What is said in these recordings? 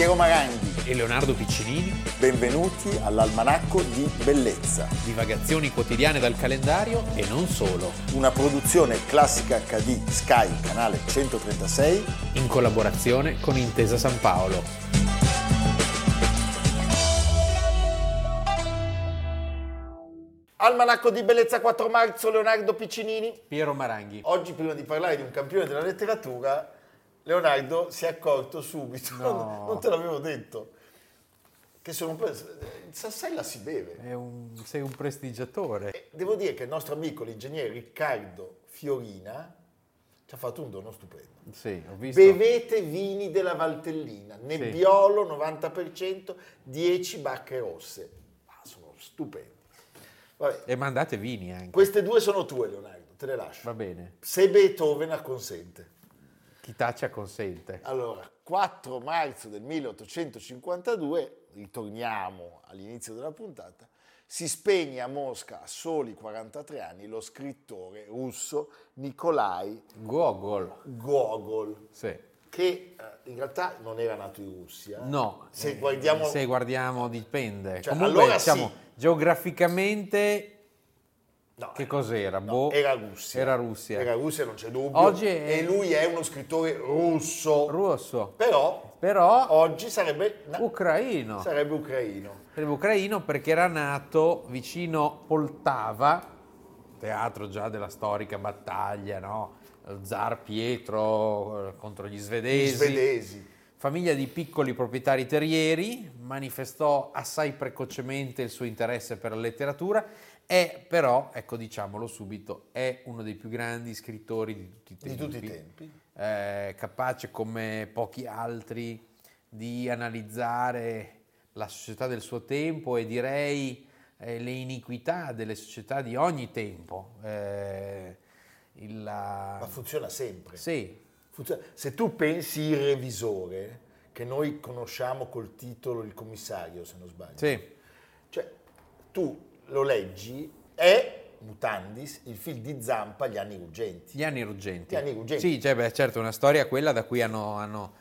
Piero Maranghi e Leonardo Piccinini. Benvenuti all'Almanacco di Bellezza. Divagazioni quotidiane dal calendario e non solo. Una produzione Classica HD Sky, canale 136, in collaborazione con Intesa San Paolo. Almanacco di Bellezza, 4 marzo, Leonardo Piccinini. Piero Maranghi. Oggi, prima di parlare di un campione della letteratura, Leonardo si è accorto subito, no, non te l'avevo detto, che sono il Sassella si beve. Sei un prestigiatore. E devo dire che il nostro amico, l'ingegnere Riccardo Fiorina, ci ha fatto un dono stupendo. Sì, ho visto. Bevete vini della Valtellina, nebbiolo 90%, 10 bacche rosse. Ah, sono stupendi. Vabbè. E mandate vini anche. Queste due sono tue, Leonardo, te le lascio. Va bene. Se Beethoven acconsente. Chi taccia consente. Allora, 4 marzo del 1852, ritorniamo all'inizio della puntata, si spegne a Mosca a soli 43 anni lo scrittore russo Nikolaj Gogol. Sì. Che in realtà non era nato in Russia. No, se guardiamo dipende. Cioè, comunque, allora diciamo, sì, geograficamente... No, che cos'era? No, era Russia, non c'è dubbio. Oggi è... E lui è uno scrittore russo. Però oggi sarebbe ucraino. Sarebbe ucraino perché era nato vicino Poltava, teatro già della storica battaglia, no? Il zar Pietro contro gli svedesi. Famiglia di piccoli proprietari terrieri, manifestò assai precocemente il suo interesse per la letteratura. È però, ecco, diciamolo subito, è uno dei più grandi scrittori di tutti i tempi. Capace come pochi altri di analizzare la società del suo tempo e direi le iniquità delle società di ogni tempo. Ma funziona sempre. Sì. Funziona. Se tu pensi Il Revisore, che noi conosciamo col titolo Il Commissario, se non sbaglio. Sì. Cioè, tu lo leggi, è mutandis il film di Zampa, Gli anni ruggenti. Sì, cioè, certo, una storia quella da cui hanno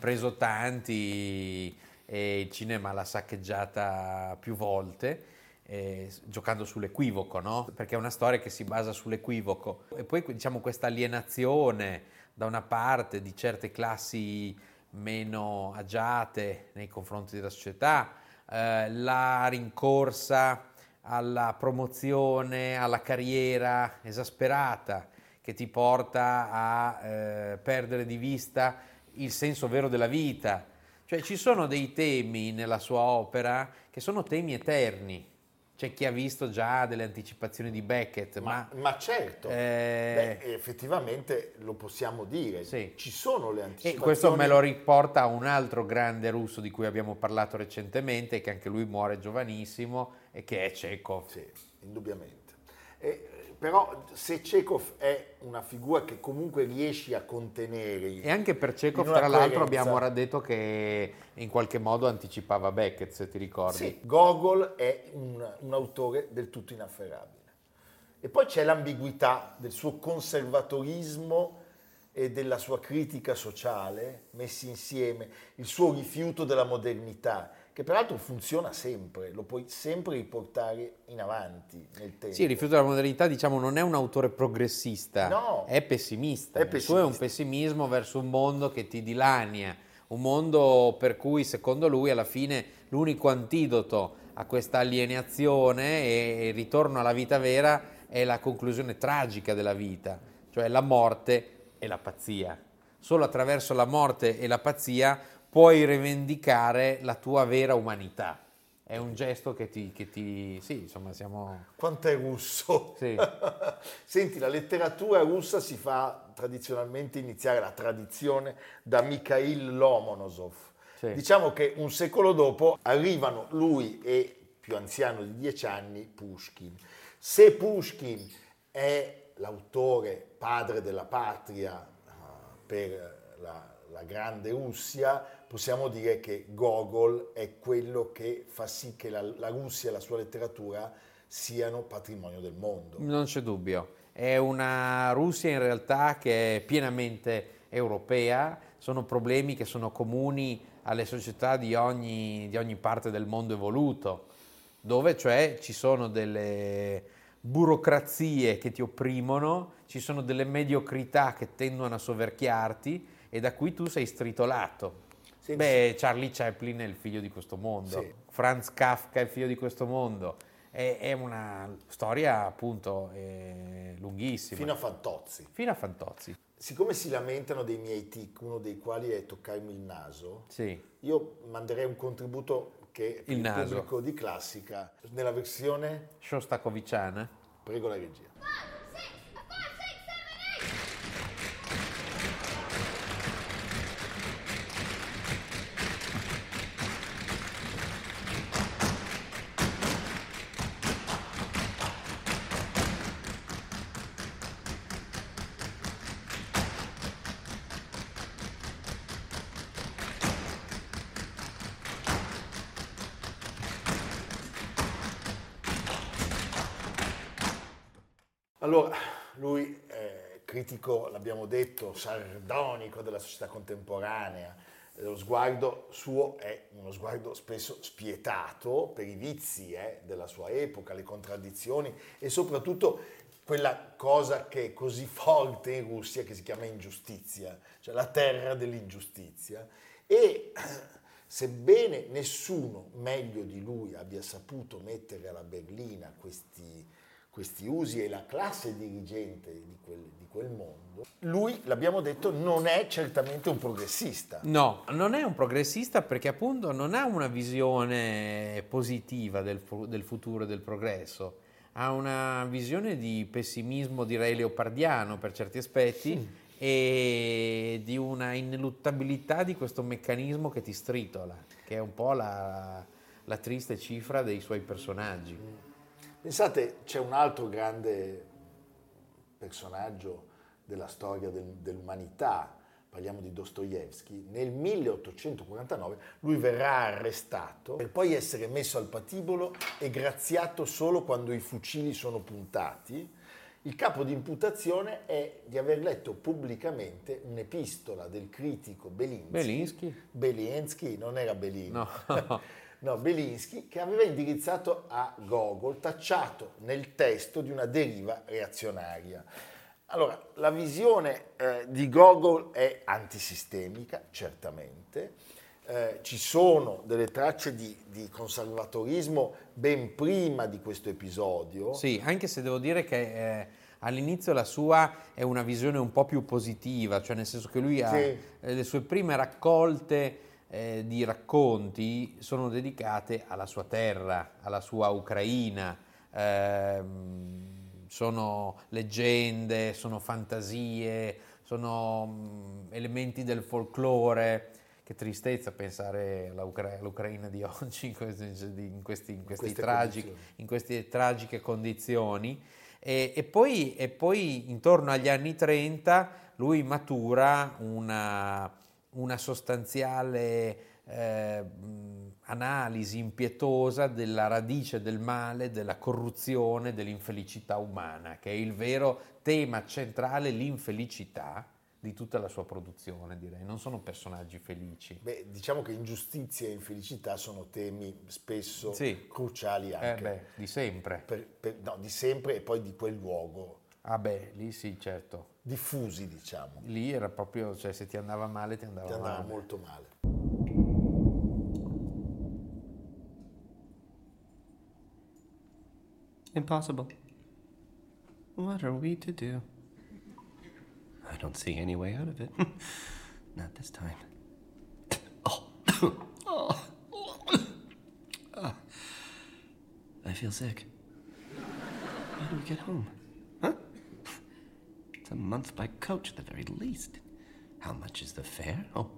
preso tanti e il cinema l'ha saccheggiata più volte, giocando sull'equivoco, no? Perché è una storia che si basa sull'equivoco. E poi, diciamo, questa alienazione da una parte di certe classi meno agiate nei confronti della società, la rincorsa alla promozione, alla carriera esasperata che ti porta a perdere di vista il senso vero della vita. Cioè, ci sono dei temi nella sua opera che sono temi eterni. C'è chi ha visto già delle anticipazioni di Beckett. Ma certo, effettivamente lo possiamo dire, sì. Ci sono le anticipazioni. E questo me lo riporta a un altro grande russo di cui abbiamo parlato recentemente, che anche lui muore giovanissimo, e che è Cecov. Sì, indubbiamente. Però se Cecov è una figura che comunque riesci a contenere... E anche per Cecov, tra l'altro, abbiamo ora detto che in qualche modo anticipava Beckett, se ti ricordi. Sì, Gogol è un autore del tutto inafferrabile. E poi c'è l'ambiguità del suo conservatorismo e della sua critica sociale messi insieme, il suo rifiuto della modernità, che peraltro funziona sempre, lo puoi sempre riportare in avanti nel tempo. Sì, il rifiuto della modernità, diciamo, non è un autore progressista, no, è pessimista. Il suo è un pessimismo verso un mondo che ti dilania, un mondo per cui, secondo lui, alla fine l'unico antidoto a questa alienazione e il ritorno alla vita vera è la conclusione tragica della vita, cioè la morte e la pazzia. Solo attraverso la morte e la pazzia puoi rivendicare la tua vera umanità. È un gesto che ti sì, insomma, siamo... Quanto è russo! Sì. Senti, la letteratura russa si fa tradizionalmente iniziare, la tradizione, da Mikhail Lomonosov. Sì. Diciamo che un secolo dopo arrivano lui e, più anziano di 10 anni, Pushkin. Se Pushkin è l'autore padre della patria per la grande Russia, possiamo dire che Gogol è quello che fa sì che la Russia e la sua letteratura siano patrimonio del mondo. Non c'è dubbio. È una Russia in realtà che è pienamente europea, sono problemi che sono comuni alle società di ogni parte del mondo evoluto, dove cioè ci sono delle burocrazie che ti opprimono, ci sono delle mediocrità che tendono a soverchiarti e da cui tu sei stritolato. Sì, beh, sì. Charlie Chaplin è il figlio di questo mondo, sì. Franz Kafka è il figlio di questo mondo. È una storia appunto lunghissima. Fino a Fantozzi. Siccome si lamentano dei miei tic, uno dei quali è toccarmi il naso, sì. Io manderei un contributo che il naso. Pubblico di classica nella versione shostakoviciana. Prego la regia. Allora, lui è critico, l'abbiamo detto, sardonico della società contemporanea, lo sguardo suo è uno sguardo spesso spietato per i vizi della sua epoca, le contraddizioni e soprattutto quella cosa che è così forte in Russia che si chiama ingiustizia, cioè la terra dell'ingiustizia. E sebbene nessuno meglio di lui abbia saputo mettere alla berlina questi usi e la classe dirigente di quel mondo, lui, l'abbiamo detto, non è certamente un progressista. No, non è un progressista perché appunto non ha una visione positiva del futuro e del progresso, ha una visione di pessimismo, direi leopardiano per certi aspetti, sì. E di una ineluttabilità di questo meccanismo che ti stritola, che è un po' la triste cifra dei suoi personaggi. Pensate, c'è un altro grande personaggio della storia dell'umanità, parliamo di Dostoevsky. Nel 1849 lui verrà arrestato per poi essere messo al patibolo e graziato solo quando i fucili sono puntati. Il capo di imputazione è di aver letto pubblicamente un'epistola del critico Belinsky, non era Bellini. No. No, Belinsky, che aveva indirizzato a Gogol, tacciato nel testo di una deriva reazionaria. Allora, la visione di Gogol è antisistemica, certamente. Ci sono delle tracce di conservatorismo ben prima di questo episodio. Sì, anche se devo dire che all'inizio la sua è una visione un po' più positiva, cioè nel senso che lui ha le sue prime raccolte di racconti sono dedicate alla sua terra, alla sua Ucraina, sono leggende, sono fantasie, sono elementi del folklore. Che tristezza pensare all'Ucraina di oggi in queste tragiche condizioni. E poi intorno agli anni 30 lui matura una sostanziale analisi impietosa della radice del male, della corruzione, dell'infelicità umana, che è il vero tema centrale, l'infelicità di tutta la sua produzione, direi. Non sono personaggi felici. Beh, diciamo che ingiustizia e infelicità sono temi spesso cruciali anche. Di sempre. Di sempre e poi di quel luogo. Ah beh, lì sì, certo. Diffusi, diciamo. Lì era proprio, cioè se ti andava male, ti andava male. Molto male. Impossible. What are we to do? I don't see any way out of it. Not this time. Oh. Oh. Oh. I feel sick. How do we get home? A month by coach at the very least. How much is the fare? Oh,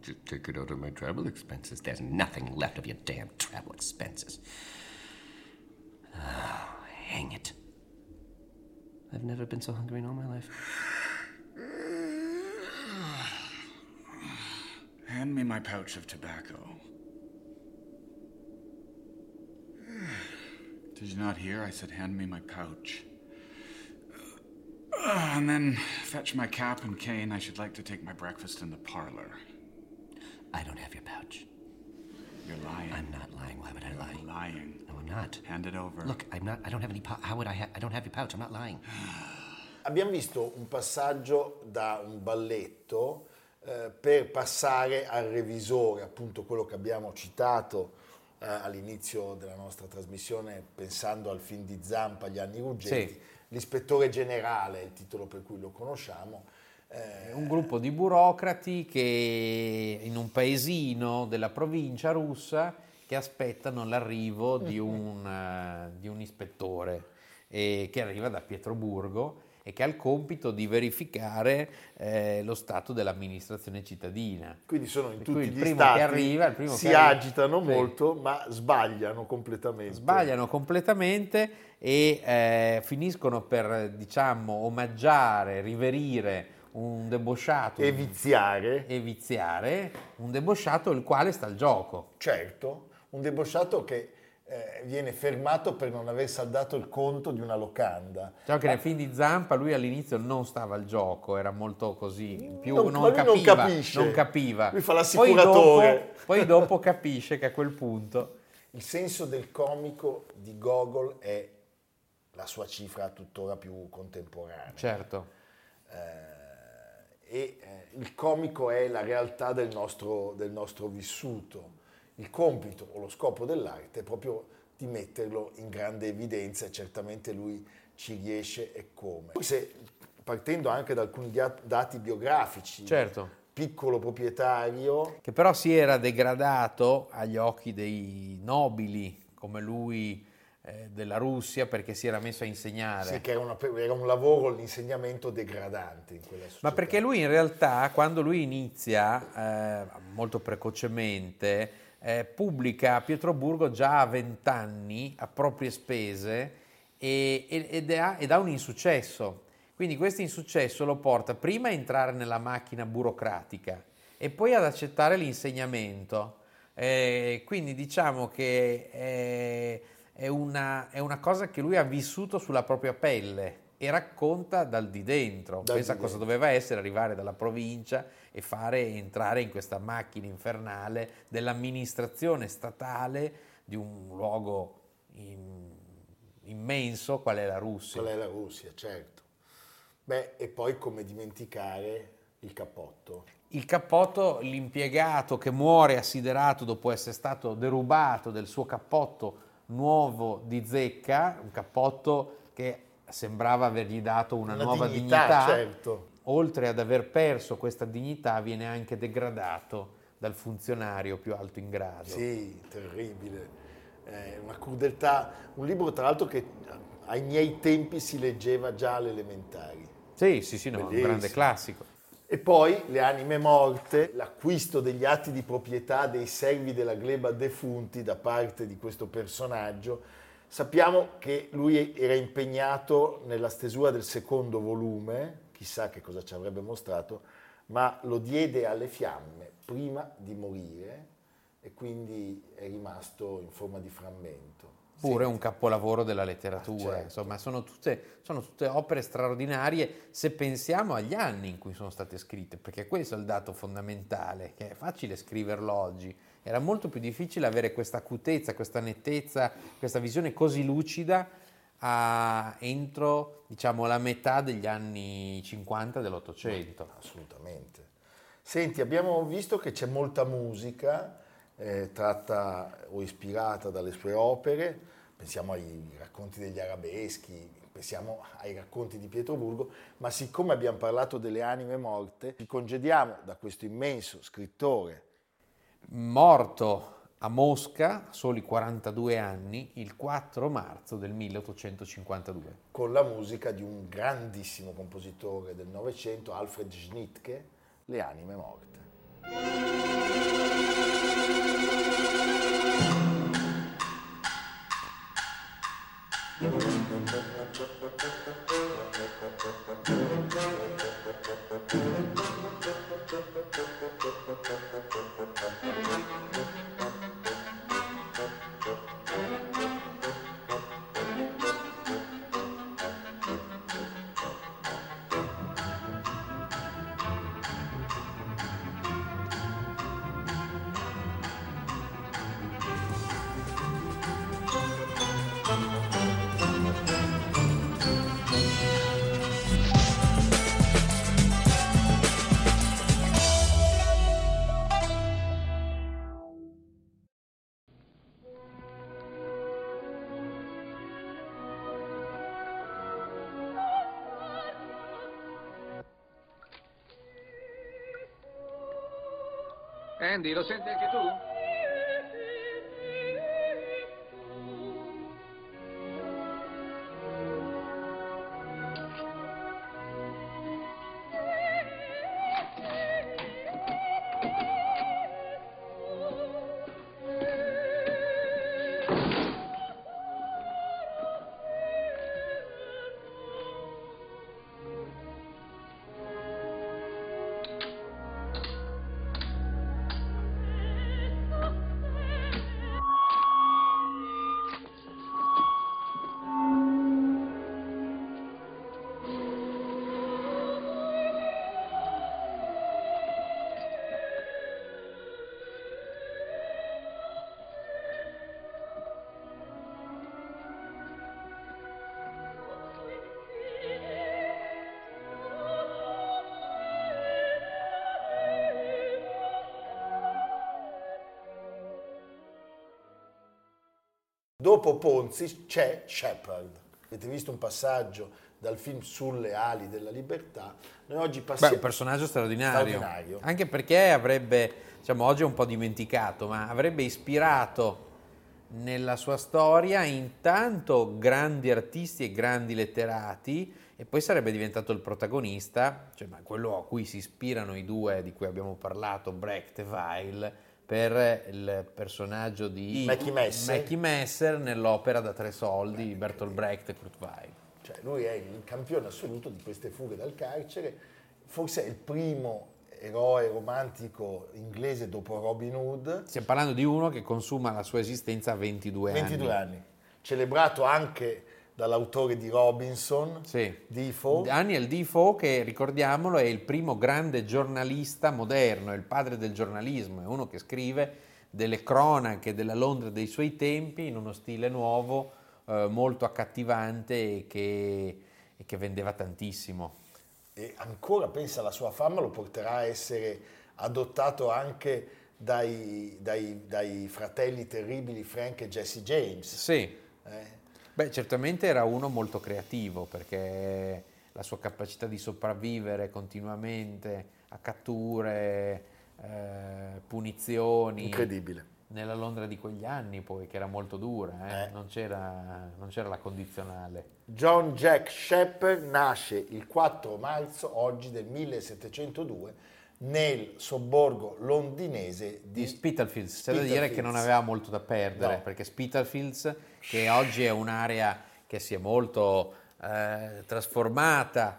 just take it out of my travel expenses. There's nothing left of your damn travel expenses. Oh, hang it. I've never been so hungry in all my life. Hand me my pouch of tobacco. Did you not hear? I said, hand me my pouch. And then fetch my cap and cane. I should like to take my breakfast in the parlor. I don't have your pouch. You're lying. I'm not lying. Why would I lie? You're lying. No, I'm not. Hand it over. Look, I'm not. I don't have any pouch. How would I have? I don't have your pouch. I'm not lying. Abbiamo visto un passaggio da un balletto per passare al revisore, appunto quello che abbiamo citato all'inizio della nostra trasmissione, pensando al film di Zampa, Gli anni ruggenti, sì. L'ispettore generale è il titolo per cui lo conosciamo. Un gruppo di burocrati che in un paesino della provincia russa che aspettano l'arrivo di un ispettore che arriva da Pietroburgo e che ha il compito di verificare lo stato dell'amministrazione cittadina. Quindi sono in tutti gli stati, agitano molto, sì. Ma sbagliano completamente e finiscono per, omaggiare, riverire un debosciato e viziare un debosciato il quale sta al gioco. Certo, un debosciato che viene fermato per non aver saldato il conto di una locanda. Cioè che nel film di Zampa lui all'inizio non stava al gioco, era molto così, in più non capiva. Lui fa l'assicuratore. Poi dopo capisce che a quel punto il senso del comico di Gogol è la sua cifra tuttora più contemporanea. Certo. Il comico è la realtà del nostro vissuto. Il compito o lo scopo dell'arte è proprio di metterlo in grande evidenza e certamente lui ci riesce e come. Poi partendo anche da alcuni dati biografici, certo. Piccolo proprietario. Che però si era degradato agli occhi dei nobili come lui della Russia perché si era messo a insegnare. Sì, che era un lavoro, l'insegnamento degradante in quella società. Ma perché lui in realtà, quando lui inizia molto precocemente, pubblica a Pietroburgo già a 20 anni a proprie spese ed ha un insuccesso. Quindi questo insuccesso lo porta prima a entrare nella macchina burocratica e poi ad accettare l'insegnamento. Quindi diciamo che è una cosa che lui ha vissuto sulla propria pelle e racconta dal di dentro. Pensa cosa doveva essere arrivare dalla provincia e entrare in questa macchina infernale dell'amministrazione statale di un luogo immenso qual è la Russia. Qual è la Russia, certo. Beh, e poi come dimenticare il cappotto. Il cappotto, l'impiegato che muore assiderato dopo essere stato derubato del suo cappotto nuovo di zecca, un cappotto che sembrava avergli dato una nuova dignità, certo. Oltre ad aver perso questa dignità viene anche degradato dal funzionario più alto in grado. Sì, terribile, una crudeltà, un libro tra l'altro che ai miei tempi si leggeva già alle elementari. Sì, no, un grande classico. E poi Le anime morte, l'acquisto degli atti di proprietà dei servi della gleba defunti da parte di questo personaggio. Sappiamo che lui era impegnato nella stesura del secondo volume, chissà che cosa ci avrebbe mostrato, ma lo diede alle fiamme prima di morire e quindi è rimasto in forma di frammento. Pure un capolavoro della letteratura, certo. Insomma, sono tutte opere straordinarie se pensiamo agli anni in cui sono state scritte, perché questo è il dato fondamentale, che è facile scriverlo oggi. Era molto più difficile avere questa acutezza, questa nettezza, questa visione così lucida entro la metà degli anni 50 dell'Ottocento. Assolutamente. Senti, abbiamo visto che c'è molta musica tratta o ispirata dalle sue opere, pensiamo ai racconti degli arabeschi, pensiamo ai racconti di Pietroburgo, ma siccome abbiamo parlato delle anime morte, ci congediamo da questo immenso scrittore. Morto a Mosca, soli 42 anni, il 4 marzo del 1852. Con la musica di un grandissimo compositore del Novecento, Alfred Schnittke, Le anime morte. Andy, lo senti anche tu? Dopo Ponzi c'è Sheppard. Avete visto un passaggio dal film Sulle ali della libertà. Noi oggi passiamo... Beh, un personaggio straordinario. Anche perché avrebbe, diciamo, oggi è un po' dimenticato, ma avrebbe ispirato nella sua storia intanto grandi artisti e grandi letterati, e poi sarebbe diventato il protagonista, cioè, ma quello a cui si ispirano i due di cui abbiamo parlato, Brecht e Weill, per il personaggio di Mackie Messer nell'opera Da tre soldi di Bertolt Brecht e Kurt Weill. Cioè, lui è il campione assoluto di queste fughe dal carcere, forse è il primo eroe romantico inglese dopo Robin Hood. Stiamo parlando di uno che consuma la sua esistenza a 22 anni. Celebrato anche dall'autore di Robinson, sì. Defoe. Daniel Defoe, che ricordiamolo è il primo grande giornalista moderno, è il padre del giornalismo, è uno che scrive delle cronache della Londra dei suoi tempi in uno stile nuovo, molto accattivante e che vendeva tantissimo. E ancora pensa alla sua fama, lo porterà a essere adottato anche dai fratelli terribili Frank e Jesse James. Sì. Beh, certamente era uno molto creativo, perché la sua capacità di sopravvivere continuamente a catture, punizioni. Incredibile. Nella Londra di quegli anni, poi, che era molto dura, Non c'era la condizionale. John Jack Sheppard nasce il 4 marzo, oggi, del 1702, nel sobborgo londinese di Spitalfields. C'è da dire che non aveva molto da perdere, no, perché Spitalfields, che oggi è un'area che si è molto trasformata,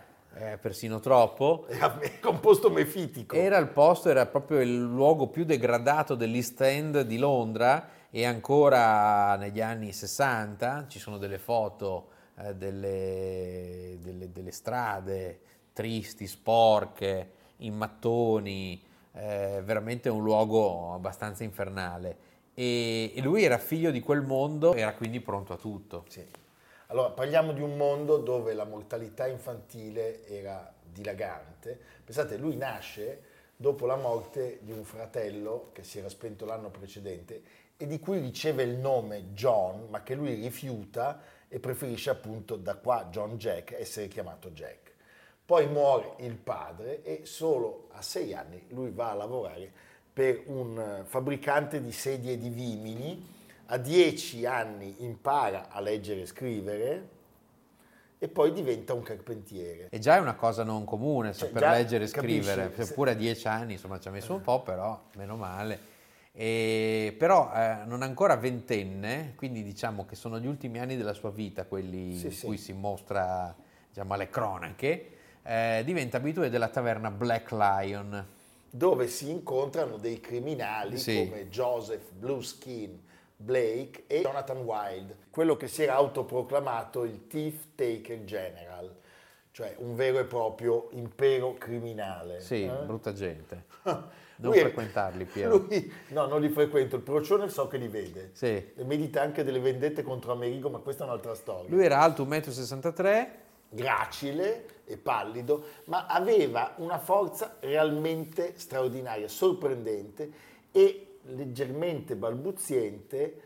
persino troppo, era un posto mefitico, era proprio il luogo più degradato dell'East End di Londra, e ancora negli anni 60 ci sono delle foto delle strade tristi, sporche, in mattoni, veramente un luogo abbastanza infernale. E lui era figlio di quel mondo, era quindi pronto a tutto. Sì. Allora, parliamo di un mondo dove la mortalità infantile era dilagante. Pensate, lui nasce dopo la morte di un fratello che si era spento l'anno precedente e di cui riceve il nome John, ma che lui rifiuta e preferisce, appunto, da qua John Jack, essere chiamato Jack. Poi muore il padre e solo a 6 anni lui va a lavorare per un fabbricante di sedie di vimini. A 10 anni impara a leggere e scrivere e poi diventa un carpentiere. E già è una cosa non comune, saper leggere e scrivere, capisci, seppure a 10 anni, insomma, ci ha messo un po', però meno male. Però non ancora ventenne, quindi diciamo che sono gli ultimi anni della sua vita quelli in cui si mostra, diciamo, alle cronache. Diventa abitudine della taverna Black Lion, dove si incontrano dei criminali come Joseph Blueskin Blake e Jonathan Wilde, quello che si era autoproclamato il Thief Taker General, cioè un vero e proprio impero criminale. Sì, brutta gente. Non frequentarli, Piero. No, non li frequento. Il procione so che li vede. Sì. E medita anche delle vendette contro Amerigo, ma questa è un'altra storia. Lui era alto 1,63 m, gracile e pallido, ma aveva una forza realmente straordinaria, sorprendente e leggermente balbuziente,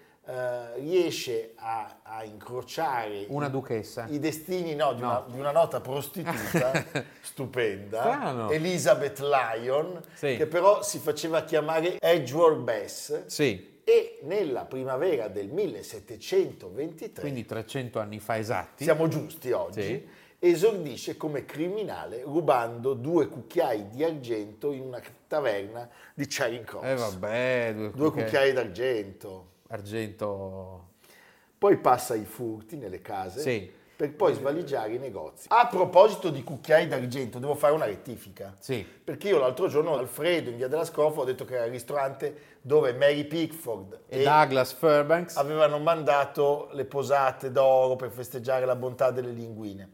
riesce a incrociare una duchessa, i destini di una nota prostituta stupenda, strano. Elizabeth Lyon, sì. Che però si faceva chiamare Edgeworth Bess, sì. E nella primavera del 1723, quindi 300 anni fa esatti, siamo giusti oggi, sì. Esordisce come criminale rubando 2 cucchiai di argento in una taverna di Charing Cross. Vabbè, 2 cucchiai d'argento. Argento. Poi passa ai furti nelle case, sì. Per poi svaligiare i negozi. A proposito di cucchiai d'argento, devo fare una rettifica. Sì. Perché io l'altro giorno Alfredo in Via della Scofa ho detto che era il ristorante dove Mary Pickford e Douglas Fairbanks avevano mandato le posate d'oro per festeggiare la bontà delle linguine.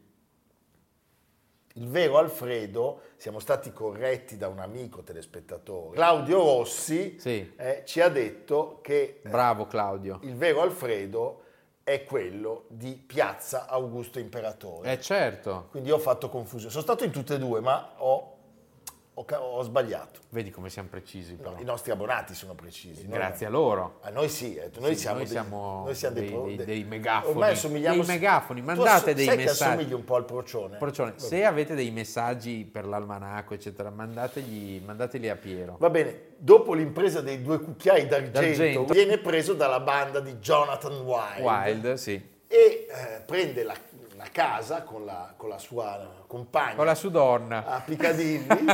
Il vero Alfredo, siamo stati corretti da un amico telespettatore, Claudio Rossi, sì. Ci ha detto che bravo Claudio, il vero Alfredo è quello di Piazza Augusto Imperatore. Certo. Quindi ho fatto confusione. Sono stato in tutte e due, ma ho sbagliato. Vedi come siamo precisi. Però. No, i nostri abbonati sono precisi. Grazie a loro. A noi sì, noi, sì siamo noi siamo dei megafoni. Ormai assomigliamo dei megafoni, mandate dei messaggi. Sai che assomigli un po' al procione. Se avete dei messaggi per l'almanacco, eccetera, mandateli a Piero. Va bene. Dopo l'impresa dei 2 cucchiai d'argento. Viene preso dalla banda di Jonathan Wilde. Wilde, sì. E prende la casa con la sua compagna, con la sua donna a Piccadilly.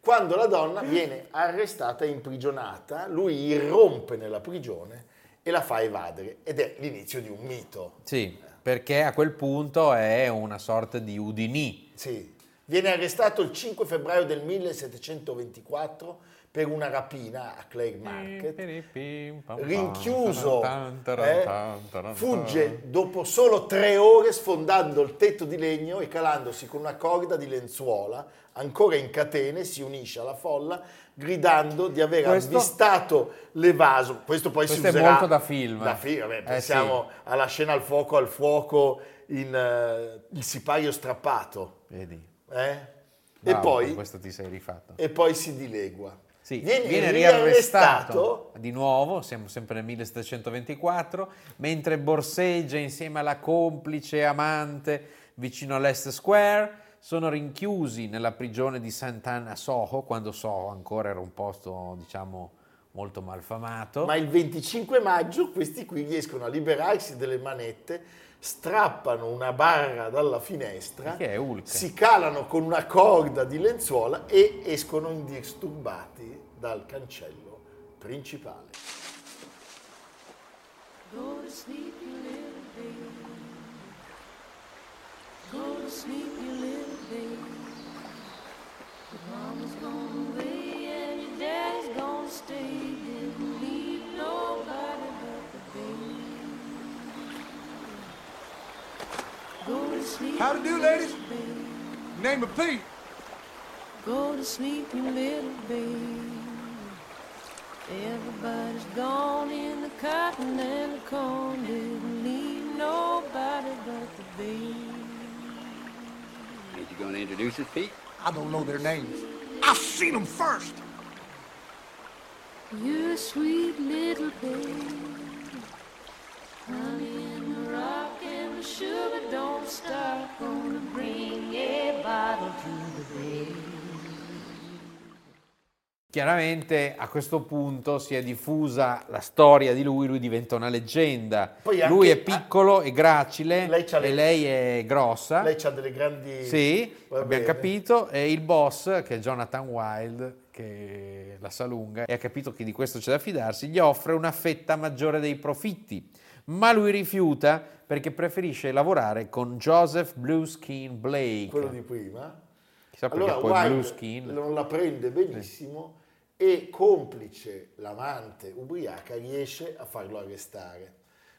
Quando la donna viene arrestata e imprigionata, lui irrompe nella prigione e la fa evadere, ed è l'inizio di un mito, sì, perché a quel punto è una sorta di Houdini, sì. Viene arrestato il 5 febbraio del 1724 per una rapina a Clare Market, rinchiuso, fugge dopo solo 3 ore sfondando il tetto di legno e calandosi con una corda di lenzuola, ancora in catene, si unisce alla folla gridando di aver avvistato l'evaso. Questo si userà. Questo è molto da film. Vabbè, pensiamo alla scena al fuoco in Il sipario strappato. Vedi? Bravo, con questo ti sei rifatto. E poi si dilegua. Sì, viene riarrestato di nuovo, siamo sempre nel 1724, mentre borseggia insieme alla complice amante vicino all'Est Square. Sono rinchiusi nella prigione di Sant'Anna a Soho, quando Soho ancora era un posto, diciamo, molto malfamato. Ma il 25 maggio questi qui riescono a liberarsi delle manette, strappano una barra dalla finestra, si calano con una corda di lenzuola e escono indisturbati dal cancello principale. Go to sleep, you little baby. Go to sleep, you little baby. Your mama's gone away and your dad's gonna stay. Didn't leave nobody but the baby. How to do, ladies? Name of Pete. Go to sleep, you little baby. Everybody's gone in the cotton and the corn. Didn't leave nobody but the baby. Ain't you gonna introduce us, Pete? I don't know their names. I've seen them first. You're a sweet little baby. Honey in the rock. Sugar don't stop, gonna bring a bottle to the baby. Chiaramente a questo punto si è diffusa la storia di lui diventa una leggenda. Lui è piccolo e gracile, lei è grossa. Lei ha delle grandi... Sì, abbiamo capito. E il boss, che è Jonathan Wilde, che la salunga, e ha capito che di questo c'è da fidarsi, gli offre una fetta maggiore dei profitti. Ma lui rifiuta perché preferisce lavorare con Joseph Blueskin Blake. Quello di prima. Chissà perché allora, poi Blueskin non la prende benissimo, sì. E complice l'amante ubriaca riesce a farlo arrestare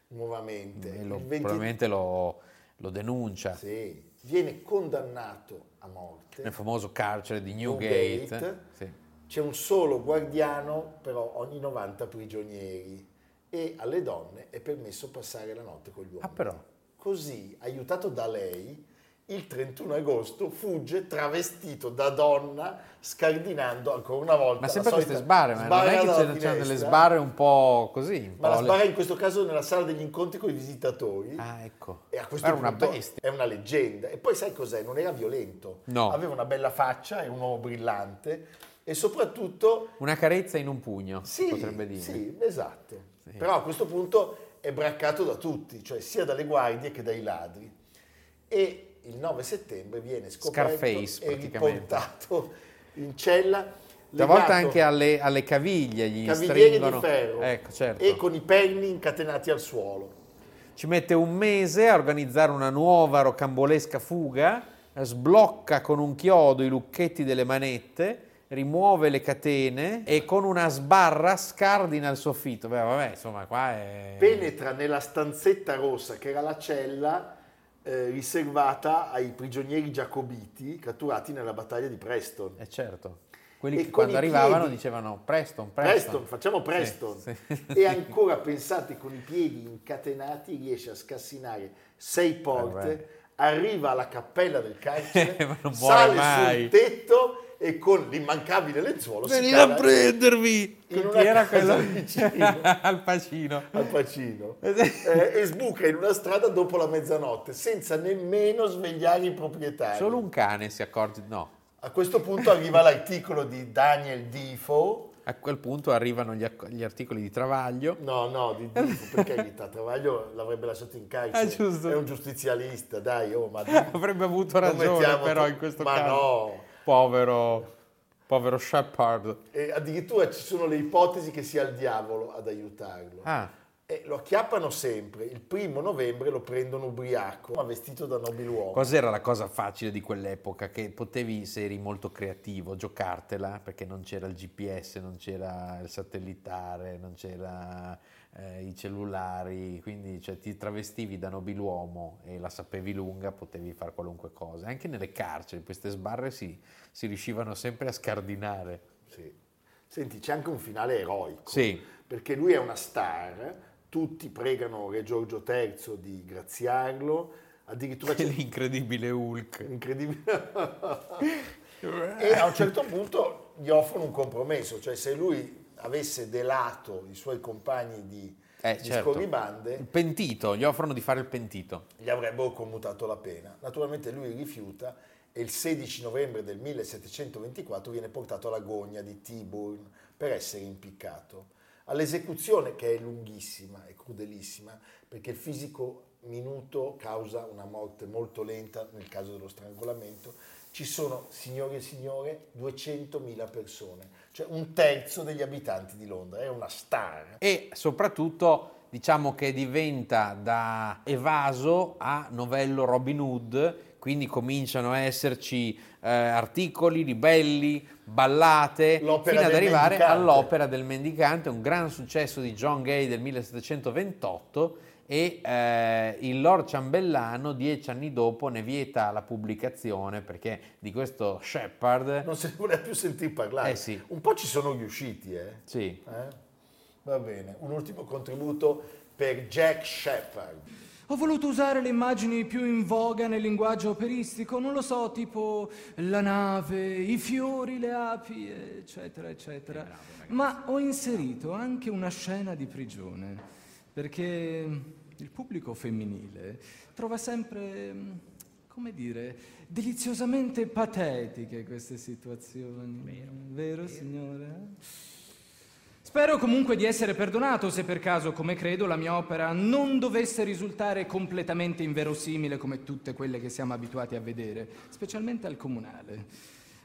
nuovamente. Probabilmente lo denuncia. Sì. Viene condannato a morte. Nel famoso carcere di Newgate. Sì. C'è un solo guardiano, però ogni 90 prigionieri. E alle donne è permesso passare la notte con gli uomini. Così, aiutato da lei, Il 31 agosto fugge travestito da donna, scardinando ancora una volta. Ma sempre queste sbarre, ma non è che c'erano delle sbarre un po' così? Ma la sbarra in questo caso nella sala degli incontri con i visitatori. Ah, ecco. E a questo era punto una bestia. È una leggenda. E poi sai cos'è? Non era violento. No. Aveva una bella faccia, era un uomo brillante e soprattutto... Una carezza in un pugno, sì, potrebbe dire. Sì, esatto. Sì. Però a questo punto è braccato da tutti, cioè sia dalle guardie che dai ladri. E il 9 settembre viene scoperto Scarface, e riportato in cella. Stavolta anche alle caviglie gli stringono. Caviglieri di ferro, ecco, certo. E con i penni incatenati al suolo. Ci mette un mese a organizzare una nuova rocambolesca fuga, sblocca con un chiodo i lucchetti delle manette, rimuove le catene e con una sbarra scardina il soffitto. Beh, vabbè, insomma, qua è... Penetra nella stanzetta rossa che era la cella riservata ai prigionieri giacobiti catturati nella battaglia di Preston. E certo, quelli che quando arrivavano dicevano Preston, facciamo Preston. Sì, sì. E ancora, pensate, con i piedi incatenati riesce a scassinare 6 porte, arriva alla cappella del carcere, sale mai sul tetto e con l'immancabile lenzuolo si cala a prendervi in una era casa vicino al Pacino e sbuca in una strada dopo la mezzanotte senza nemmeno svegliare i proprietari. Solo un cane si accorge. No, a questo punto arriva l'articolo di Daniel Defoe. A quel punto arrivano gli articoli di Travaglio. No, di Defoe, perché Travaglio l'avrebbe lasciato in carcere. È un giustizialista, dai, ma avrebbe avuto ragione, però in questo caso. Ma no. Povero Sheppard. E addirittura ci sono le ipotesi che sia il diavolo ad aiutarlo. Ah. E lo acchiappano sempre. Il 1 novembre lo prendono ubriaco, ma vestito da nobiluomo. Cos'era la cosa facile di quell'epoca? Che potevi, se eri molto creativo, giocartela, perché non c'era il GPS, non c'era il satellitare, non c'era i cellulari, quindi cioè, ti travestivi da nobiluomo e la sapevi lunga, potevi fare qualunque cosa. Anche nelle carceri queste sbarre si riuscivano sempre a scardinare. Sì. Senti, c'è anche un finale eroico, sì, perché lui è una star. Tutti pregano Re Giorgio III di graziarlo, addirittura c'è l'incredibile Hulk. E a un certo punto gli offrono un compromesso, cioè se lui avesse delato i suoi compagni di certo, scorribande, il pentito, gli offrono di fare il pentito, gli avrebbero commutato la pena. Naturalmente lui rifiuta e il 16 novembre del 1724 viene portato alla gogna di Tyburn per essere impiccato. All'esecuzione, che è lunghissima e crudelissima, perché il fisico minuto causa una morte molto lenta, nel caso dello strangolamento, ci sono, signore e signore, 200.000 persone, cioè un terzo degli abitanti di Londra. È una star. E soprattutto diciamo che diventa da evaso a novello Robin Hood, quindi cominciano a esserci articoli, ribelli, ballate, l'opera fino ad arrivare all'Opera del Mendicante, un gran successo di John Gay del 1728, e il Lord Ciambellano 10 anni dopo ne vieta la pubblicazione, perché di questo Sheppard non se ne voleva più sentire parlare. Sì. Un po' ci sono riusciti, Sì. Va bene, un ultimo contributo per Jack Sheppard. Ho voluto usare le immagini più in voga nel linguaggio operistico, non lo so, tipo la nave, i fiori, le api, eccetera, eccetera. Bravo, ma ho inserito anche una scena di prigione, perché il pubblico femminile trova sempre, come dire, deliziosamente patetiche queste situazioni. Vero, signora? Spero comunque di essere perdonato se per caso, come credo, la mia opera non dovesse risultare completamente inverosimile come tutte quelle che siamo abituati a vedere, specialmente al comunale.